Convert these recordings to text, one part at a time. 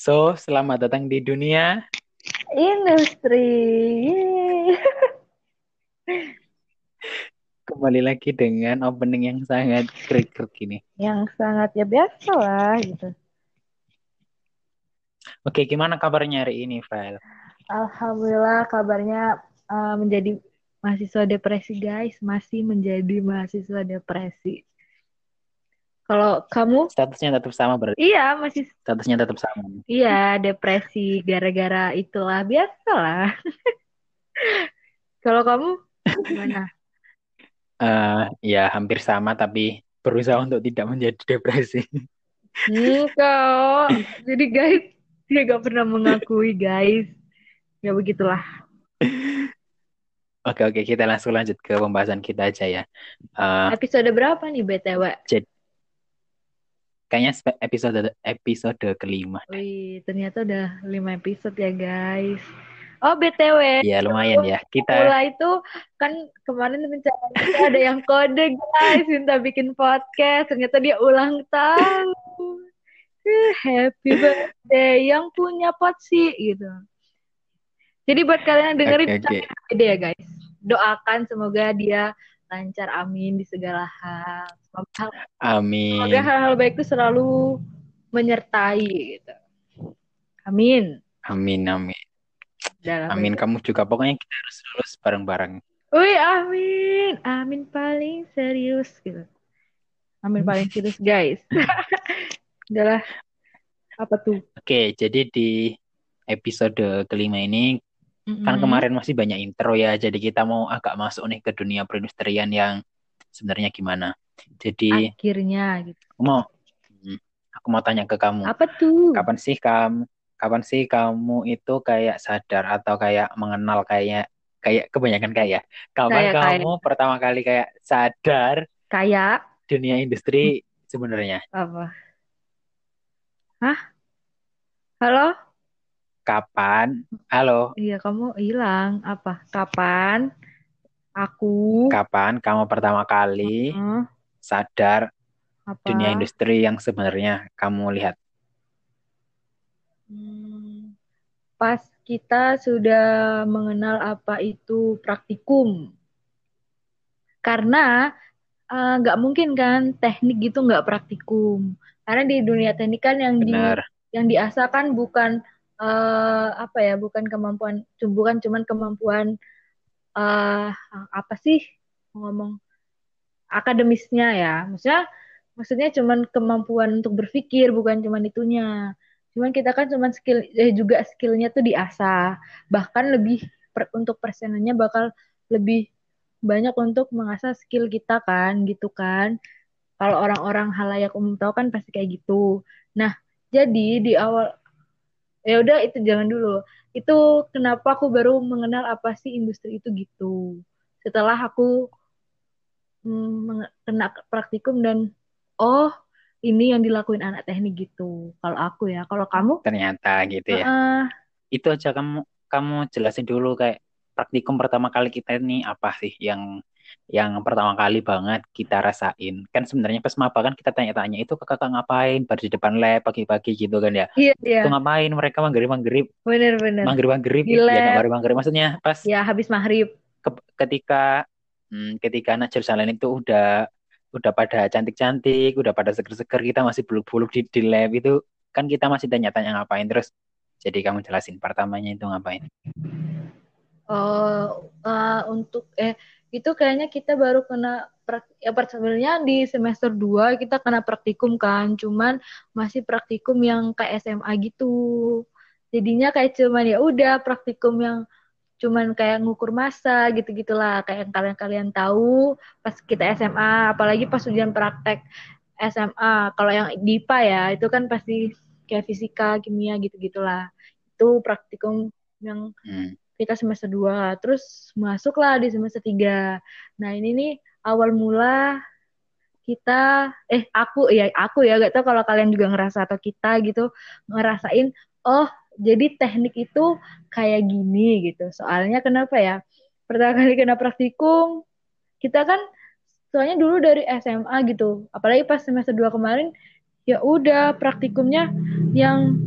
So, selamat datang di Dunia Industri. Kembali lagi dengan opening yang sangat krik-krik ini. Yang sangat ya biasa lah gitu. Oke, gimana kabarnya hari ini, Val? Alhamdulillah kabarnya menjadi mahasiswa depresi, guys. Masih menjadi mahasiswa depresi. Kalau kamu? Statusnya tetap sama berarti? Iya, masih. Statusnya tetap sama. Iya, depresi gara-gara itulah. Biasalah. Kalau kamu gimana? Ya, hampir sama tapi berusaha untuk tidak menjadi depresi. Kok. Jadi guys, dia gak pernah mengakui guys. Ya begitulah. Oke, kita langsung lanjut ke pembahasan kita aja ya. Episode berapa nih BTW? Kayaknya episode kelima. Wih, ternyata udah 5 episode ya guys. Oh BTW. Iya lumayan ya. Kita mulai itu kan kemarin pencarian kita ada yang kode guys. Minta bikin podcast. Ternyata dia ulang tahun. Happy birthday yang punya potsi gitu. Jadi buat kalian yang dengerin okay. Ide ya guys. Doakan semoga dia lancar. Amin di segala hal. Amin. Semoga hal-hal baik itu selalu menyertai gitu. Amin. Dalam amin itu. Kamu juga pokoknya kita harus lulus bareng-bareng. Wih, amin. Amin paling serius gitu. Amin paling serius, guys. Udahlah. Apa tuh? Oke, jadi di episode kelima ini kan kemarin masih banyak intro ya. Jadi kita mau agak masuk nih ke dunia perindustrian yang sebenarnya gimana. Jadi akhirnya gitu. Aku mau tanya ke kamu. Apa tuh? Kapan sih kamu itu kayak sadar atau kayak mengenal kayak kebanyakan kayak. Kapan kamu pertama kali kayak sadar kayak dunia industri sebenarnya? Apa? Hah? Halo? Kapan? Halo. Iya, kamu hilang. Apa? Kapan kamu pertama kali sadar apa? Dunia industri yang sebenarnya kamu lihat? Pas kita sudah mengenal apa itu praktikum. Karena nggak mungkin kan teknik gitu nggak praktikum. Karena di dunia teknik kan yang diasahkan bukan bukan cuman kemampuan apa sih ngomong akademisnya ya. Maksudnya cuman kemampuan untuk berpikir bukan cuman itunya. Cuman kita kan cuman skill juga skillnya tuh diasah. Bahkan lebih untuk persenannya bakal lebih banyak untuk mengasah skill kita kan gitu kan. Kalau orang-orang halayak umum tahu kan pasti kayak gitu. Nah, jadi di awal ya udah itu jalan dulu. Itu kenapa aku baru mengenal apa sih industri itu gitu. Setelah aku kena praktikum dan oh ini yang dilakuin anak teknik gitu. Kalau aku ya, kalau kamu? Ternyata gitu ya. Itu aja kamu jelasin dulu kayak praktikum pertama kali kita ini apa sih yang pertama kali banget kita rasain. Kan sebenarnya pas maba kan kita tanya-tanya itu kakak ngapain baru di depan lab pagi-pagi gitu kan ya. Iya. Itu ngapain mereka manggrip-manggrip. Bener. Manggrip-manggrip ya manggrip maksudnya pas ya habis maghrib. Ketika anak jurusan lain itu udah pada cantik-cantik, udah pada seger-seger, kita masih buluk-buluk di lab itu kan kita masih tanya-tanya ngapain terus. Jadi kamu jelasin pertamanya itu ngapain. Itu kayaknya kita baru kena sebenarnya di semester 2 kita kena praktikum kan, cuman masih praktikum yang kayak SMA gitu. Jadinya kayak cuman ya udah praktikum yang cuman kayak ngukur massa gitu-gitulah kayak yang kalian tahu pas kita SMA, apalagi pas ujian praktek SMA. Kalau yang di IPA ya, itu kan pasti kayak fisika, kimia gitu-gitulah. Itu praktikum yang kita semester 2, terus masuklah di semester 3. Nah, ini nih awal mula aku gak tau kalau kalian juga ngerasa atau kita gitu, ngerasain, oh, jadi teknik itu kayak gini gitu. Soalnya kenapa ya? Pertama kali kena praktikum, kita kan soalnya dulu dari SMA gitu. Apalagi pas semester 2 kemarin, ya udah praktikumnya yang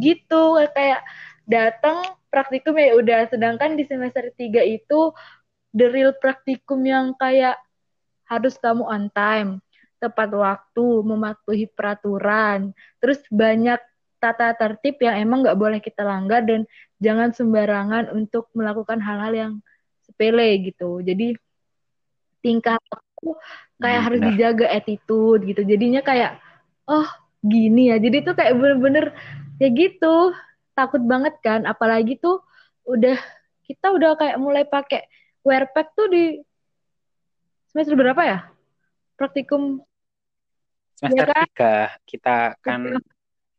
gitu, kayak datang praktikum ya udah. Sedangkan di semester 3 itu the real praktikum yang kayak harus kamu on time, tepat waktu, mematuhi peraturan, terus banyak tata tertib yang emang nggak boleh kita langgar, dan jangan sembarangan untuk melakukan hal-hal yang sepele gitu. Jadi tingkah laku kayak harus dijaga, attitude gitu. Jadinya kayak oh gini ya. Jadi tuh kayak bener-bener ya gitu. Takut banget kan. Apalagi tuh udah kita udah kayak mulai pakai wear pack tuh di semester berapa ya? Praktikum semester 3 kita kan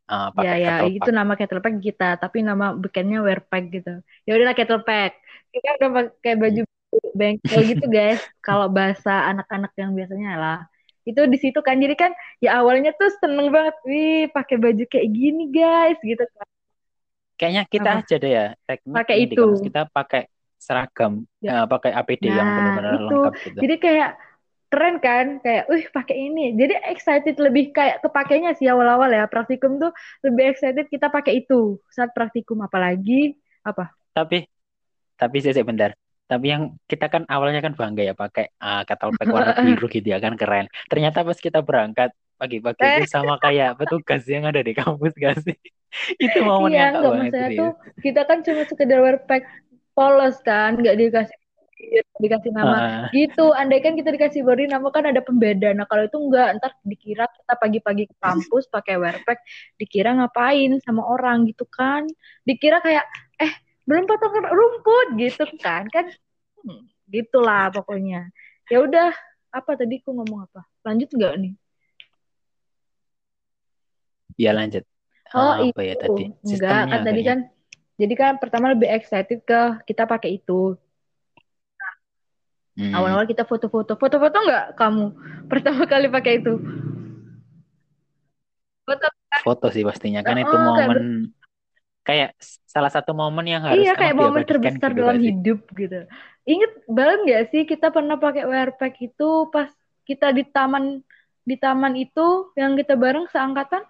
pakai kettle pack. Itu nama kettle pack kita, tapi nama bekennya wear pack gitu. Ya udahlah kettle pack. Kita udah pakai baju bengkel gitu guys. Kalau bahasa anak-anak yang biasanya lah. Itu di situ kan. Jadi kan ya awalnya tuh seneng banget, wih pakai baju kayak gini guys gitu kan. Kayaknya kita aja deh ya teknik pakai itu. Kita pakai seragam, pakai APD yang benar-benar lengkap gitu. Jadi kayak keren kan, kayak pakai ini. Jadi excited lebih kayak kepakainya sih awal-awal ya. Praktikum tuh lebih excited kita pakai itu saat praktikum, apalagi apa? Tapi sebentar. Tapi yang kita kan awalnya kan bangga ya pakai kettle pack warna biru gitu ya kan keren. Ternyata pas kita berangkat pagi-pagi itu sama kayak petugas yang ada di kampus gak sih? Itu momen yang enggak maksudnya tuh kita kan cuma sekedar wear pack polos kan, nggak dikasih nama gitu. Andai kan kita dikasih beri nama kan ada pembeda. Nah kalau itu nggak, ntar dikira kita pagi-pagi ke kampus pakai wearpack, dikira ngapain sama orang gitu kan, dikira kayak belum potong rumput gitu kan gitulah pokoknya. Ya udah, apa tadi aku ngomong apa, lanjut nggak nih? Ya lanjut. Apa ya tadi sistemnya enggak, kan tadi ya. Kan jadi kan pertama lebih excited ke kita pakai itu. Awal-awal kita foto-foto nggak kamu pertama kali pakai itu? Foto sih pastinya kan itu momen kayak salah satu momen yang harus kayak momen terbesar gitu dalam hidup gitu. Ingat banget nggak sih kita pernah pakai wear pack itu pas kita di taman itu yang kita bareng seangkatan?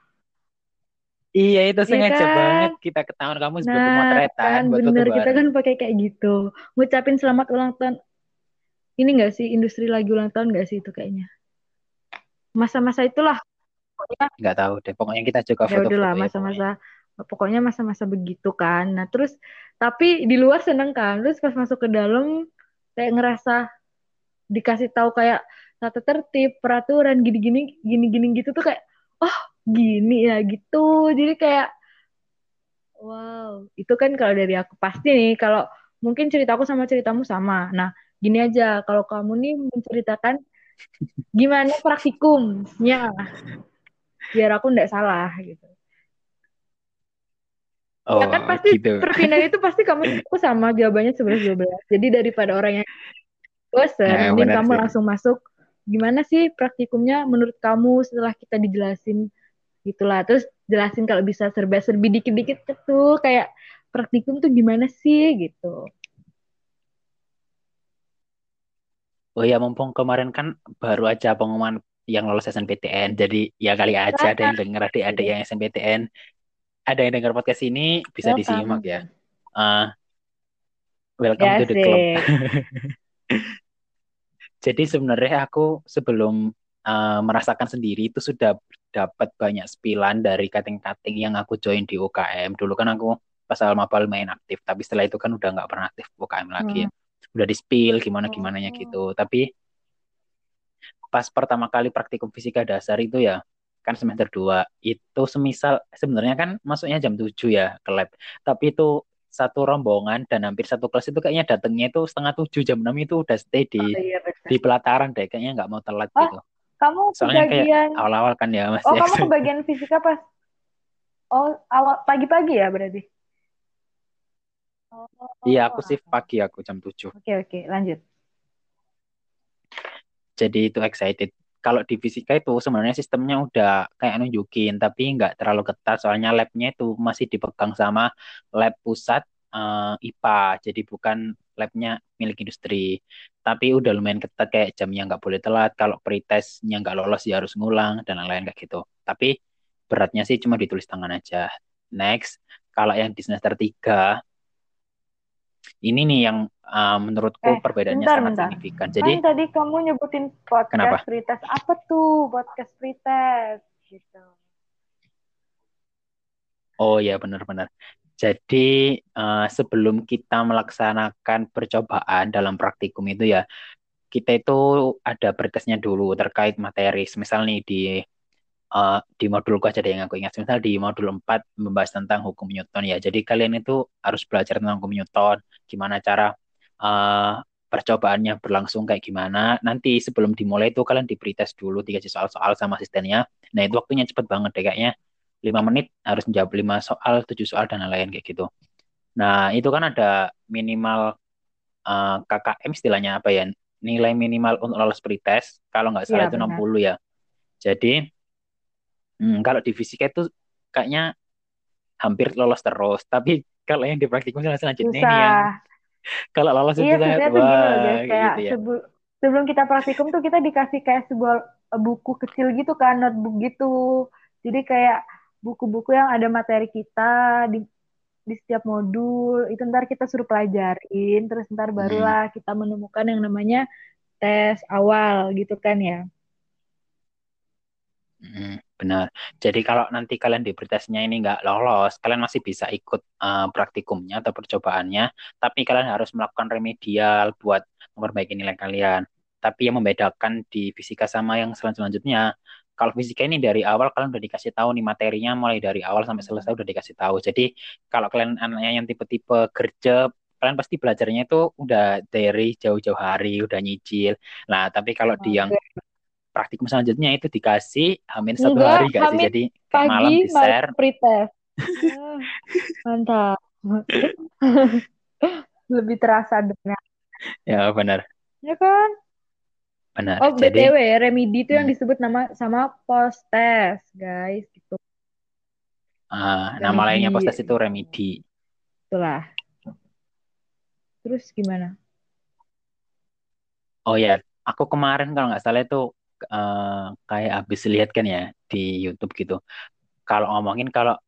Iya itu sengaja kan? Banget kita ke taman kamu sebelum pemotretan kan, buat bener, kita kan pakai kayak gitu. Ngucapin selamat ulang tahun. Ini nggak sih industri lagi ulang tahun nggak sih itu kayaknya? Masa-masa itulah. Pokoknya nggak tahu deh. Pokoknya kita juga foto-foto. Lah, masa-masa begitu kan. Nah terus tapi di luar seneng kan. Terus pas masuk ke dalam kayak ngerasa dikasih tahu kayak tata tertib, peraturan gini-gini gitu tuh kayak gini ya gitu. Jadi kayak wow. Itu kan kalau dari aku pasti nih. Kalau mungkin ceritaku sama ceritamu sama. Nah gini aja, kalau kamu nih menceritakan gimana praktikumnya biar aku gak salah gitu. Ya kan pasti gitu. Perpindahan itu pasti kamu sama jawabannya 11-12. Jadi daripada orang yang bosen mending kamu langsung masuk. Gimana sih praktikumnya menurut kamu setelah kita dijelasin gitulah, terus jelasin kalau bisa serba-serbi dikit-dikit tuh kayak praktikum tuh gimana sih gitu. Oh ya mumpung kemarin kan baru aja pengumuman yang lolos SNPTN, jadi ya kali aja ada yang dengar adik-adik yang SNPTN, ada yang dengar podcast ini bisa disimak ya. Welcome to the club. Jadi sebenarnya aku sebelum merasakan sendiri itu sudah dapat banyak spilan dari kating-kating yang aku join di UKM. Dulu kan aku pas mapal main aktif, tapi setelah itu kan udah nggak pernah aktif UKM lagi. Udah di spill gimana-gimananya gitu. Tapi pas pertama kali praktikum fisika dasar itu ya kan semester 2 itu semisal sebenarnya kan masuknya jam 7 ya ke lab. Tapi itu satu rombongan dan hampir satu kelas itu kayaknya datangnya itu 6:30 jam 6 itu udah stay di pelataran deh. Kayaknya nggak mau telat gitu. Kamu soalnya kebagian awal-awal kan ya Mas. Kamu kebagian fisika pas awal pagi-pagi ya berarti. Iya, aku shift pagi aku jam 7. Oke, lanjut. Jadi itu excited. Kalau di fisika itu sebenarnya sistemnya udah kayak nunjukin tapi nggak terlalu ketat soalnya labnya itu masih dipegang sama lab pusat IPA. Jadi bukan labnya milik industri, tapi udah lumayan ketat kayak jamnya nggak boleh telat, kalau pretestnya nggak lolos ya harus ngulang dan lain-lain kayak gitu. Tapi beratnya sih cuma ditulis tangan aja. Next, kalau yang di semester 3, ini nih yang menurutku perbedaannya sangat signifikan. Jadi kan tadi kamu nyebutin podcast pretest, apa tuh podcast pretest gitu? Oh ya, benar-benar. Jadi sebelum kita melaksanakan percobaan dalam praktikum itu ya, kita itu ada pretestnya dulu terkait materi. Misal nih di modulku aja deh yang aku ingat. Misal di modul 4 membahas tentang hukum Newton ya. Jadi kalian itu harus belajar tentang hukum Newton, gimana cara percobaannya berlangsung kayak gimana. Nanti sebelum dimulai itu kalian diberi tes dulu 3 soal-soal sama asistennya. Nah, itu waktunya cepet banget deh kayaknya. 5 menit harus menjawab 5 soal, 7 soal dan lain-lain kayak gitu. Nah, itu kan ada minimal KKM istilahnya apa ya? Nilai minimal untuk lolos pretest kalau nggak salah ya, itu benar. 60 ya. Jadi kalau di fisika itu kayaknya hampir lolos terus, tapi kalau yang di praktikum selanjutnya ini yang kalau lolos itu sangat kayak gitu ya. Sebelum kita praktikum tuh kita dikasih kayak sebuah buku kecil gitu kan, notebook gitu. Jadi kayak buku-buku yang ada materi kita di setiap modul, itu ntar kita suruh pelajarin, terus ntar barulah kita menemukan yang namanya tes awal gitu kan ya. Benar. Jadi kalau nanti kalian di pretestnya ini nggak lolos, kalian masih bisa ikut praktikumnya atau percobaannya, tapi kalian harus melakukan remedial buat memperbaiki nilai kalian. Tapi yang membedakan di fisika sama yang selanjutnya, kalau fisika ini dari awal kalian udah dikasih tahu nih materinya, mulai dari awal sampai selesai udah dikasih tahu. Jadi kalau kalian anaknya yang tipe-tipe gercep, kalian pasti belajarnya itu udah dari jauh-jauh hari, udah nyicil. Nah, tapi kalau di yang praktikum selanjutnya itu dikasih hamin 1 hari gak sih? Jadi malam di-share. Mantap. Lebih terasa dengan. Ya, benar. Ya kan? Benar. Oh, BTW, remedi itu yang disebut nama sama post-test, guys. Gitu. Nama lainnya post-test itu remedi. Itulah. Terus gimana? Oh ya, aku kemarin kalau nggak salah itu kayak habis lihat kan ya di YouTube gitu. Kalau ngomongin kalau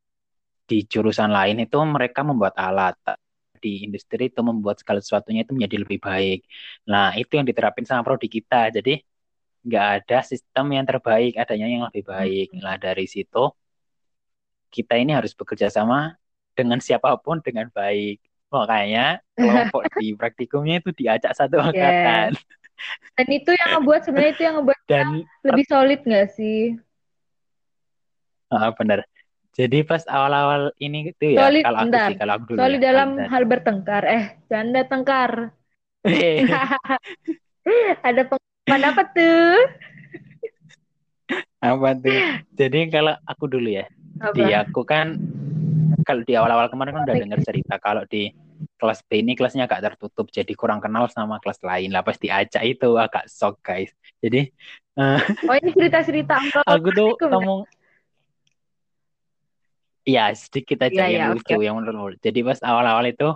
di jurusan lain itu mereka membuat alat, di industri itu membuat segala sesuatunya itu menjadi lebih baik. Nah, itu yang diterapin sama prodi kita. Jadi nggak ada sistem yang terbaik, adanya yang lebih baik. Nah, dari situ kita ini harus bekerja sama dengan siapapun dengan baik. Makanya kelompok di praktikumnya itu diajak satu angkatan. Dan itu yang ngebuat lebih solid nggak sih? Benar. Jadi pas awal-awal ini itu ya kalau aku dulu solid ya, dalam hal bertengkar, canda tengkar. Ada pengalaman apa tuh? Apa tuh? Jadi kalau aku dulu ya, aku kan kalau di awal-awal kemarin kan udah dengar cerita kalau di kelas B ini kelasnya agak tertutup, jadi kurang kenal sama kelas lain lah. Pas diajak itu agak shock guys. Jadi ini cerita-cerita aku tuh ngomong ya sedikit aja yang lucu yang menurut. Jadi pas awal-awal itu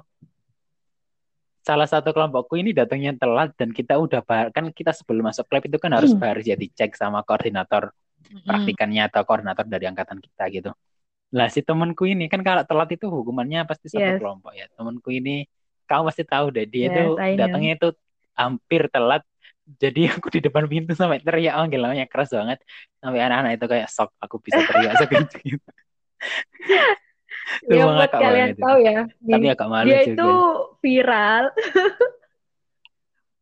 salah satu kelompokku ini datangnya telat dan kita udah kan kita sebelum masuk lab itu kan harus baris ya dicek sama koordinator praktikannya atau koordinator dari angkatan kita gitu. Nah, si temanku ini kan kalau telat itu hukumannya pasti satu kelompok ya. Temanku ini, kamu pasti tahu deh, dia itu datangnya itu hampir telat. Jadi aku di depan pintu sampai teriak, namanya keras banget. Sampai anak-anak itu kayak shock, aku bisa teriak sekencang gitu. Ya, buat kalian tahu ya. Tapi agak malu dia juga. Itu viral.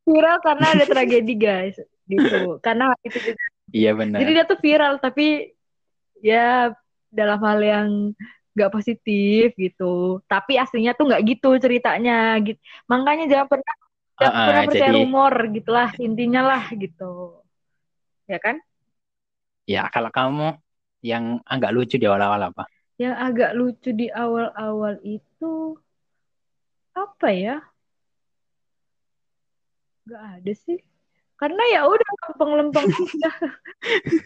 Viral karena ada tragedi, guys. Gitu. Karena itu juga. Iya, benar. Jadi dia tuh viral, tapi ya dalam hal yang nggak positif gitu, tapi aslinya tuh nggak gitu ceritanya gitu. Makanya jangan pernah percaya rumor gitulah intinya lah gitu ya kan ya. Kalau kamu yang agak lucu di awal-awal apa? Yang agak lucu di awal-awal itu apa ya, nggak ada sih karena ya udah lempeng-lempeng.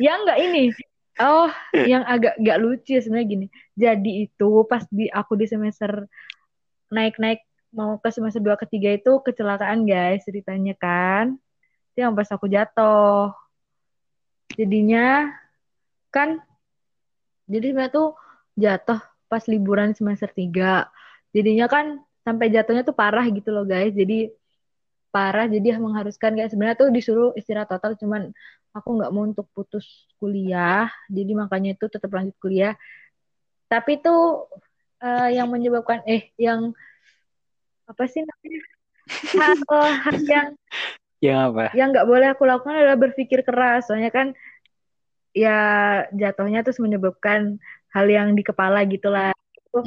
Ya nggak ini. Oh, yang agak gak lucu ya sebenarnya gini. Jadi itu pas aku di semester naik-naik mau ke semester 2 ke 3 itu kecelakaan guys ceritanya kan. Itu yang pas aku jatuh. Jadinya kan jadi sebenarnya tuh jatuh pas liburan semester 3. Jadinya kan sampai jatuhnya tuh parah gitu loh guys. Jadi parah, jadi mengharuskan guys. Sebenarnya tuh disuruh istirahat total, cuman aku nggak mau untuk putus kuliah. Jadi makanya itu tetap lanjut kuliah. Tapi tuh yang menyebabkan yang apa sih namanya? Hal yang apa? Yang nggak boleh aku lakukan adalah berpikir keras. Soalnya kan ya jatuhnya terus menyebabkan hal yang di kepala gitulah. Itu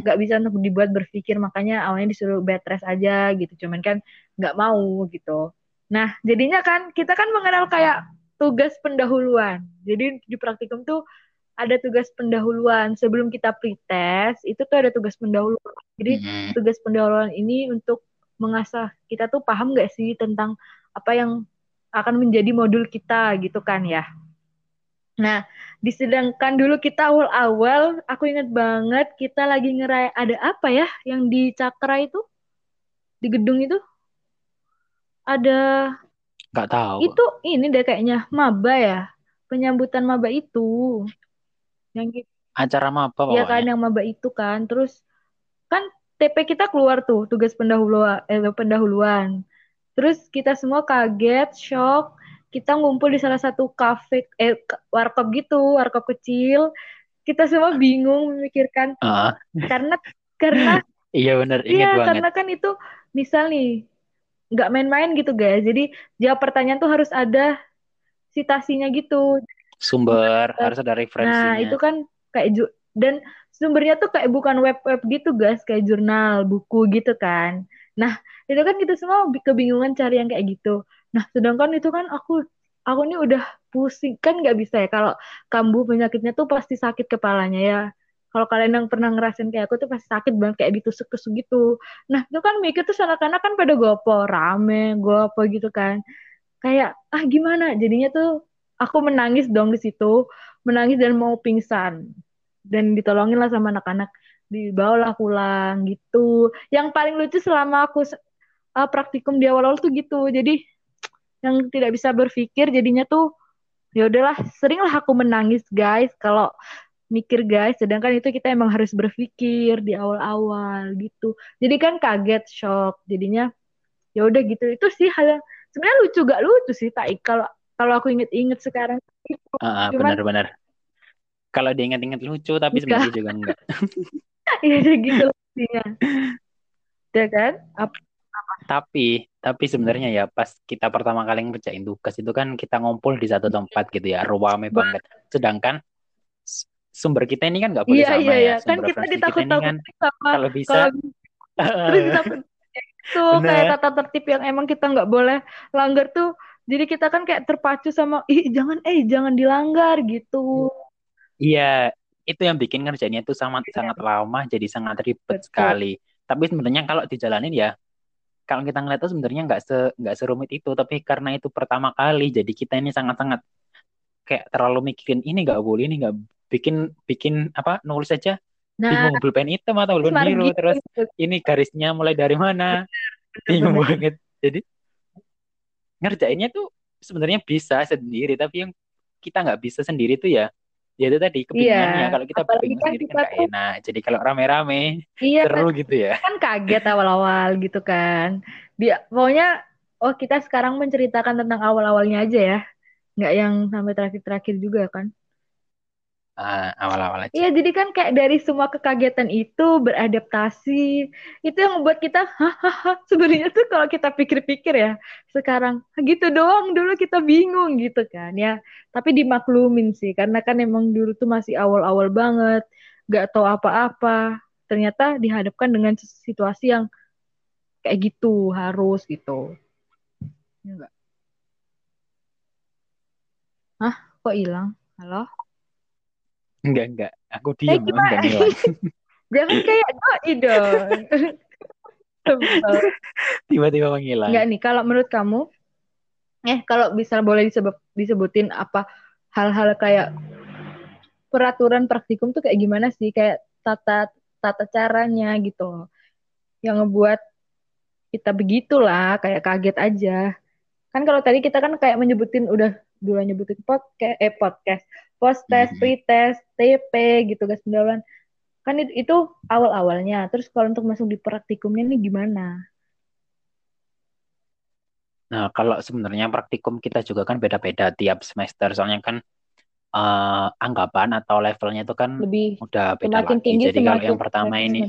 nggak bisa untuk dibuat berpikir. Makanya awalnya disuruh bed rest aja gitu. Cuman kan nggak mau gitu. Nah jadinya kan kita kan mengenal kayak tugas pendahuluan. Jadi di praktikum tuh ada tugas pendahuluan. Sebelum kita pretest itu tuh ada tugas pendahuluan. Jadi tugas pendahuluan ini untuk mengasah kita tuh paham gak sih tentang apa yang akan menjadi modul kita gitu kan ya. Nah, disedangkan dulu kita awal-awal, aku ingat banget kita lagi ngeray, ada apa ya yang di Cakra itu, di gedung itu ada, nggak tahu. Itu ini deh kayaknya maba ya, penyambutan maba itu, yang gitu. Acara maba. Iya kan yang maba itu kan, terus kan TP kita keluar tuh tugas pendahuluan. Terus kita semua kaget, shock. Kita ngumpul di salah satu kafe warkop gitu, warkop kecil. Kita semua bingung memikirkan karena iya benar, ingat banget. Iya, karena kan itu misal nih enggak main-main gitu, guys. Jadi jawab pertanyaan tuh harus ada citasinya gitu. Sumber, harus ada referensinya. Nah, itu kan kayak dan sumbernya tuh kayak bukan web-web gitu guys, kayak jurnal, buku gitu kan. Nah, itu kan kita semua kebingungan cari yang kayak gitu. Nah, sedangkan itu kan aku ini udah pusing. Kan gak bisa ya, kalau kambuh penyakitnya tuh pasti sakit kepalanya ya. Kalau kalian yang pernah ngerasain kayak aku tuh pasti sakit banget, kayak ditusuk-tusuk gitu. Nah, itu kan mikir tuh anak-anak kan pada gopo, rame, gopo gitu kan. Kayak, gimana? Jadinya tuh aku menangis dong di situ. Menangis dan mau pingsan. Dan ditolongin lah sama anak-anak, dibawalah pulang gitu. Yang paling lucu selama aku praktikum di awal-awal tuh gitu. Jadi yang tidak bisa berpikir jadinya tuh ya udahlah, seringlah aku menangis guys kalau mikir guys. Sedangkan itu kita emang harus berpikir di awal-awal gitu. Jadi kan kaget, shock. Jadinya ya udah gitu. Itu sih hal yang sebenarnya lucu gak lucu sih Taik kalau aku inget-inget sekarang. Benar-benar. Kalau diingat-ingat lucu, tapi sebenarnya juga enggak. Iya, gitu lucunya. Ya kan? Tapi sebenarnya ya pas kita pertama kali ngerjain tugas itu kan kita ngumpul di satu tempat gitu ya, rame banget. Sedangkan sumber kita ini kan nggak boleh sama ya. Kan kita ditakut-takutin sama. Kalau bisa. Terus itu kayak tata tertib yang emang kita nggak boleh langgar tuh. Jadi kita kan kayak terpacu sama, jangan dilanggar gitu. Iya, itu yang bikin ngerjainnya itu sangat lama, jadi sangat ribet sekali. Tapi sebenarnya kalau dijalanin ya, kalau kita ngeliat itu sebenarnya nggak serumit itu. Tapi karena itu pertama kali, jadi kita ini sangat-sangat kayak terlalu mikirin ini nggak boleh, ini nggak bikin apa nulis aja bingung pulpen hitam atau pulpen biru gitu. Terus ini garisnya mulai dari mana, bingung banget. Jadi ngerjainnya tuh sebenarnya bisa sendiri, tapi yang kita nggak bisa sendiri tuh ya. Ya itu tadi kepinginannya. Kalau kita pengen sendiri kan gak enak. Jadi kalau rame-rame seru gitu ya. Kan kaget awal-awal gitu kan. Pokoknya kita sekarang menceritakan tentang awal-awalnya aja ya. Nggak yang sampai terakhir-terakhir juga kan. Awal-awal aja. Iya, jadi kan kayak dari semua kekagetan itu beradaptasi. Itu yang membuat kita sebenarnya tuh kalau kita pikir-pikir ya sekarang gitu doang, dulu kita bingung gitu kan ya. Tapi dimaklumin sih, karena kan emang dulu tuh masih awal-awal banget, gak tahu apa-apa. Ternyata dihadapkan dengan situasi yang kayak gitu, harus gitu. Ya, kok hilang? Halo? Enggak. Aku diam. Enggak hilang. Jangan kayak doi dong. Tiba-tiba menghilang. Enggak nih, kalau menurut kamu kalau bisa boleh disebutin apa hal-hal kayak peraturan praktikum tuh kayak gimana sih, kayak tata caranya gitu yang ngebuat kita begitulah kayak kaget aja. Kan kalau tadi kita kan kayak menyebutin udah duluan nyebutin podcast, post test, pretest, TP gitu guys pendahuluan. Kan itu awal-awalnya. Terus kalau untuk masuk di praktikumnya ini gimana? Nah, kalau sebenarnya praktikum kita juga kan beda-beda tiap semester. Soalnya kan anggapan atau levelnya itu kan lebih, udah beda lagi. Tinggi, jadi kalau yang pertama ini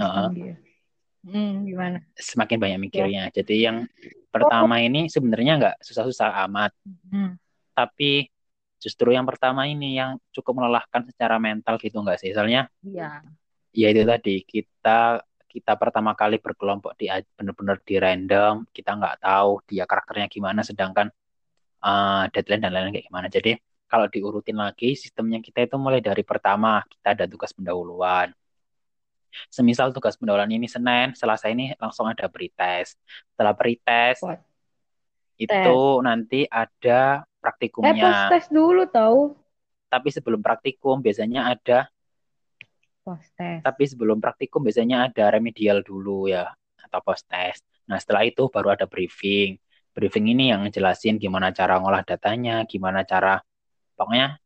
gimana? Semakin banyak mikirnya. Ya. Jadi yang pertama ini sebenarnya nggak susah-susah amat. Tapi justru yang pertama ini yang cukup melelahkan secara mental gitu nggak sih? Soalnya ya itu tadi kita pertama kali berkelompok di benar-benar di random, kita nggak tahu dia karakternya gimana, sedangkan deadline dan lain-lain kayak gimana. Jadi kalau diurutin lagi sistemnya kita itu mulai dari pertama kita ada tugas pendahuluan. Semisal tugas pendahuluan ini Senin, Selasa ini langsung ada pretest. Setelah pretest itu nanti ada praktikumnya. Post-test dulu tahu. Tapi sebelum praktikum biasanya ada post-test. Tapi sebelum praktikum biasanya ada remedial dulu ya, atau post-test. Nah setelah itu baru ada briefing. Briefing ini yang ngejelasin gimana cara ngolah datanya, gimana cara, pokoknya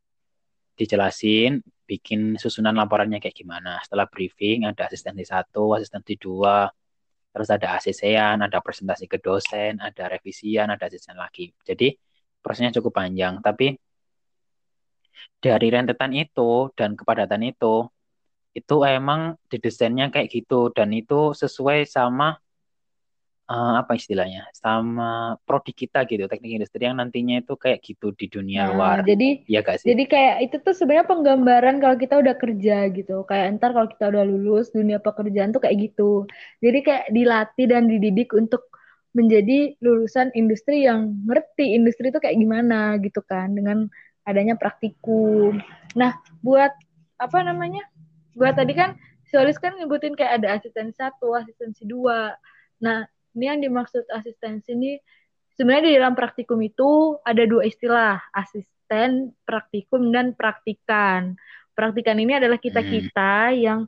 dijelasin, bikin susunan laporannya kayak gimana. Setelah briefing ada asistensi 1, asistensi 2, terus ada ACC-an, ada presentasi ke dosen, ada revisian, ada asisten lagi. Jadi prosesnya cukup panjang, tapi dari rentetan itu dan kepadatan itu emang didesainnya kayak gitu dan itu sesuai sama apa istilahnya, sama prodi kita gitu, teknik industri yang nantinya itu kayak gitu di dunia luar. Jadi ya gak sih? Jadi kayak itu tuh sebenarnya penggambaran kalau kita udah kerja gitu, kayak entar kalau kita udah lulus dunia pekerjaan tuh kayak gitu. Jadi kayak dilatih dan dididik untuk menjadi lulusan industri yang ngerti industri itu kayak gimana gitu kan, dengan adanya praktikum. Nah buat apa namanya? Buat tadi kan Siolis kan nyebutin kayak ada asistensi 1, asistensi 2. Nah, ini yang dimaksud asistensi ini sebenarnya di dalam praktikum itu ada dua istilah, asisten praktikum dan praktikan. Praktikan ini adalah kita-kita yang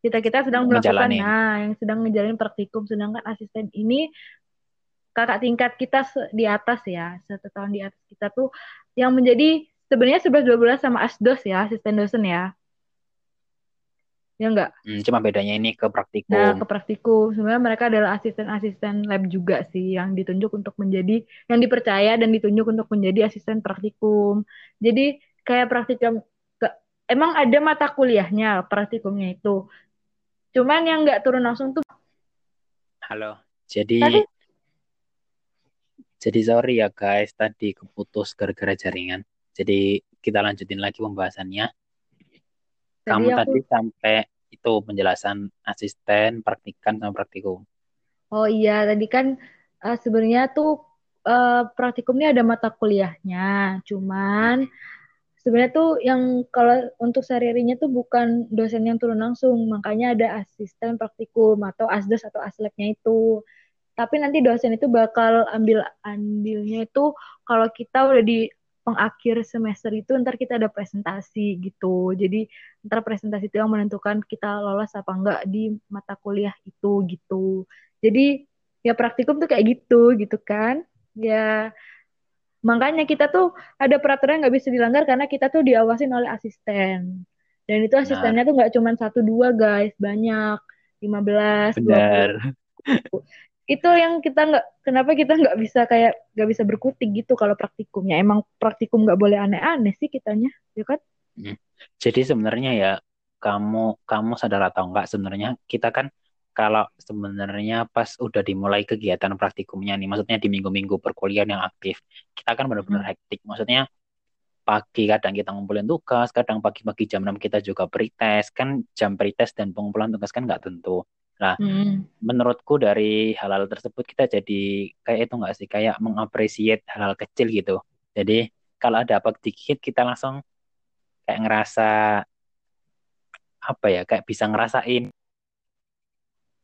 kita-kita sedang melakukan yang sedang ngejalanin praktikum, sedangkan asisten ini kakak tingkat kita di atas ya, satu tahun di atas kita tuh yang menjadi sebenarnya 11-12 sama asdos ya, asisten dosen ya. Ya enggak? Cuma bedanya ini ke praktikum. Nah, ke praktikum. Sebenarnya mereka adalah asisten-asisten lab juga sih yang ditunjuk untuk menjadi, yang dipercaya dan ditunjuk untuk menjadi asisten praktikum. Jadi kayak praktikum, emang ada mata kuliahnya praktikumnya itu. Cuman yang enggak turun langsung tuh. Halo. Jadi sorry ya guys, tadi keputus gara-gara jaringan. Jadi kita lanjutin lagi pembahasannya. Kamu tadi sampai itu penjelasan asisten, praktikan, sama praktikum. Oh iya, tadi kan sebenarnya tuh praktikumnya ada mata kuliahnya. Cuman sebenarnya tuh yang kalau untuk sehari-harinya tuh bukan dosen yang turun langsung. Makanya ada asisten praktikum atau asdos atau aslabnya itu. Tapi nanti dosen itu bakal ambil andilnya itu kalau kita udah di pengakhir semester itu ntar kita ada presentasi gitu. Jadi ntar presentasi itu yang menentukan kita lolos apa enggak di mata kuliah itu gitu. Jadi ya praktikum tuh kayak gitu kan. Ya makanya kita tuh ada peraturan yang gak bisa dilanggar karena kita tuh diawasin oleh asisten. Dan itu asistennya tuh gak cuma 1-2 guys, banyak 15, 20. Itu yang kita kenapa kita nggak bisa kayak nggak bisa berkutik gitu kalau praktikumnya. Emang praktikum nggak boleh aneh-aneh sih kitanya, ya kan? Jadi sebenarnya ya kamu sadar atau nggak sebenarnya kita kan kalau sebenarnya pas udah dimulai kegiatan praktikumnya nih, maksudnya di minggu-minggu perkuliahan yang aktif, kita kan benar-benar hektik. Maksudnya pagi kadang kita ngumpulin tugas, kadang pagi-pagi jam 6 kita juga pretest kan, jam pretest dan pengumpulan tugas kan nggak tentu. Nah, menurutku dari hal-hal tersebut kita jadi kayak itu nggak sih, kayak mengapresiasi hal-hal kecil gitu. Jadi kalau ada apa dikit kita langsung kayak ngerasa apa ya, kayak bisa ngerasain.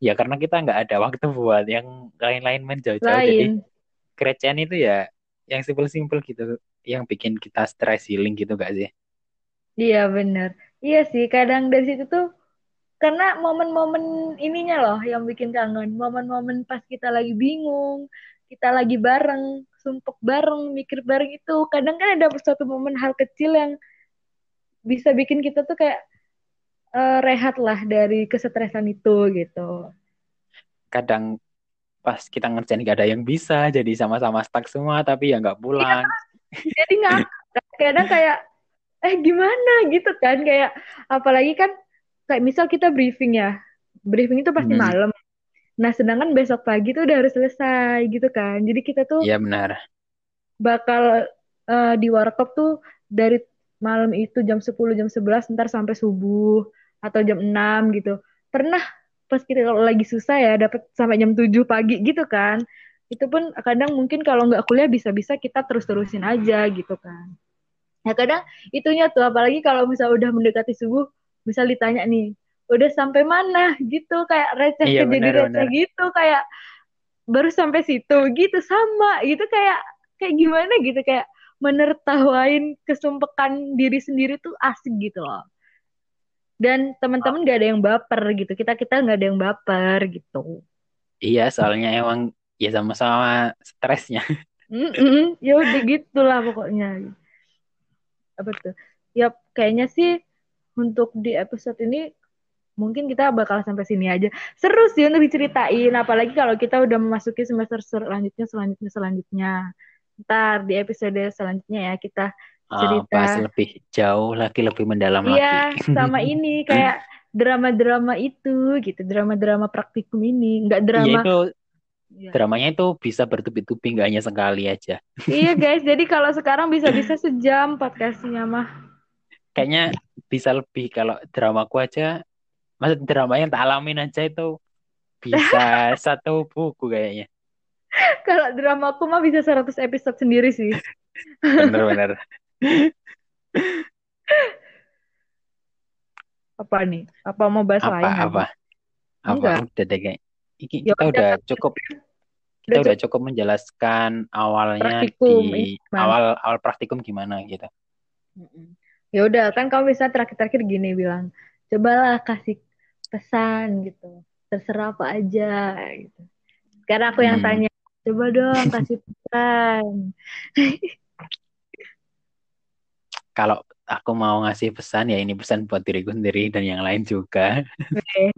Ya karena kita nggak ada waktu buat yang lain-lain menjauh-jauh. Jadi kerjaan itu ya yang simpel-simpel gitu, yang bikin kita stress healing gitu nggak sih? Iya benar. Iya sih, kadang dari situ tuh. Karena momen-momen ininya loh yang bikin kangen. Momen-momen pas kita lagi bingung, kita lagi bareng, sumpek bareng, mikir bareng itu. Kadang kan ada suatu momen hal kecil yang bisa bikin kita tuh kayak rehat lah dari kesetresan itu gitu. Kadang pas kita ngerjain gak ada yang bisa, jadi sama-sama stuck semua, tapi ya gak pulang. Iya, jadi kadang kayak, gimana gitu kan, kayak, apalagi kan, kayak misal kita briefing ya, briefing itu pasti malam, nah sedangkan besok pagi tuh udah harus selesai gitu kan, jadi kita tuh, iya benar, bakal di warkop tuh, dari malam itu jam 10, jam 11, ntar sampai subuh, atau jam 6 gitu, pernah, pas kita kalau lagi susah ya dapat sampai jam 7 pagi gitu kan. Itu pun kadang mungkin kalau nggak kuliah bisa-bisa kita terus-terusin aja gitu kan. Nah kadang itunya tuh apalagi kalau misal udah mendekati subuh, misal ditanya nih, udah sampai mana gitu, kayak receh iya, jadi receh gitu, kayak baru sampai situ gitu sama gitu, kayak gimana gitu, kayak menertawain kesumpekan diri sendiri tuh asik gitu loh. Dan teman-teman gak ada yang baper gitu, kita gak ada yang baper gitu. Iya, soalnya emang ya sama-sama stresnya. Ya udah gitulah pokoknya. Apa tuh? Ya kayaknya sih untuk di episode ini mungkin kita bakal sampai sini aja. Seru sih untuk diceritain, apalagi kalau kita udah memasuki semester selanjutnya. Ntar di episode selanjutnya ya kita cerita bahas lebih jauh lagi, lebih mendalam lagi. Iya, sama ini kayak drama-drama itu gitu, drama-drama praktikum ini, enggak drama. Iya, itu ya. Dramanya itu bisa bertubi-tubi, enggak hanya sekali aja. Iya, guys. Jadi kalau sekarang bisa-bisa sejam podcastnya mah. Kayaknya bisa lebih kalau dramaku aja. Maksud drama yang tak alamin aja itu bisa satu buku kayaknya. Kalau dramaku mah bisa 100 episode sendiri sih. Benar-benar. Apa nih? Apa mau bahas lain? Apa? Udah deh kayak. Kita udah cukup menjelaskan awalnya praktikum, di awal praktikum gimana gitu. Ya udah kan kamu bisa terakhir-terakhir gini bilang, cobalah kasih pesan gitu. Terserah apa aja gitu. Sekarang aku yang tanya, coba dong kasih pesan. Kalau aku mau ngasih pesan, ya ini pesan buat diriku sendiri dan yang lain juga. Oke.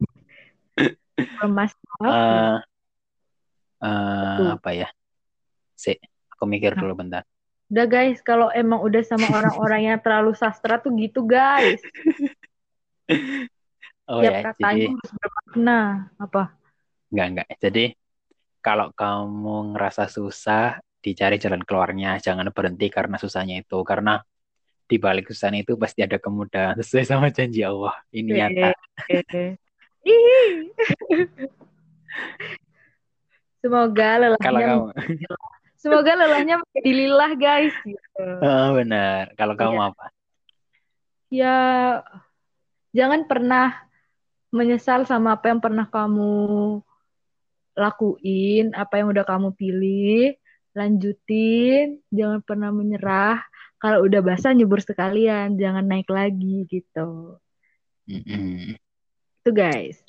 Apa ya? Aku mikir dulu bentar. Udah guys, kalau emang udah sama orang-orang yang terlalu sastra tuh gitu guys. Katanya harus bermakna. Apa? Enggak. Jadi, kalau kamu ngerasa susah, dicari jalan keluarnya. Jangan berhenti karena susahnya itu. Karena di balik kesusahan itu pasti ada kemudahan sesuai sama janji Allah. Ini nyata. Semoga lelahnya menjadi lillah guys. Benar. Kalau kamu apa? Ya jangan pernah menyesal sama apa yang pernah kamu lakuin, apa yang udah kamu pilih, lanjutin, jangan pernah menyerah. Kalau udah basah nyebur sekalian, jangan naik lagi gitu. Itu guys.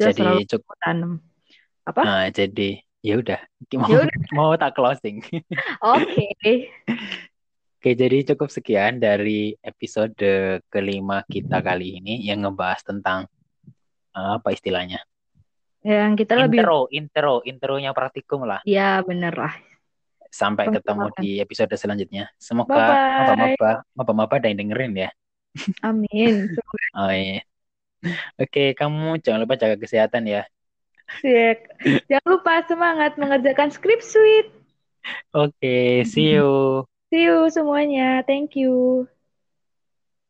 Terus jadi cukup tanam. Apa? Jadi ya udah. Mau tak closing. Oke. Oke, jadi cukup sekian dari episode kelima kita kali ini yang ngebahas tentang apa istilahnya? Yang kita intronya praktikum lah. Iya, bener lah. Sampai ketemu di episode selanjutnya. Semoga maba-maba ada yang dengerin ya. Amin. Iya. Oke, kamu jangan lupa jaga kesehatan ya. Jangan lupa semangat mengerjakan skrip suite. Oke, see you. See you semuanya. Thank you.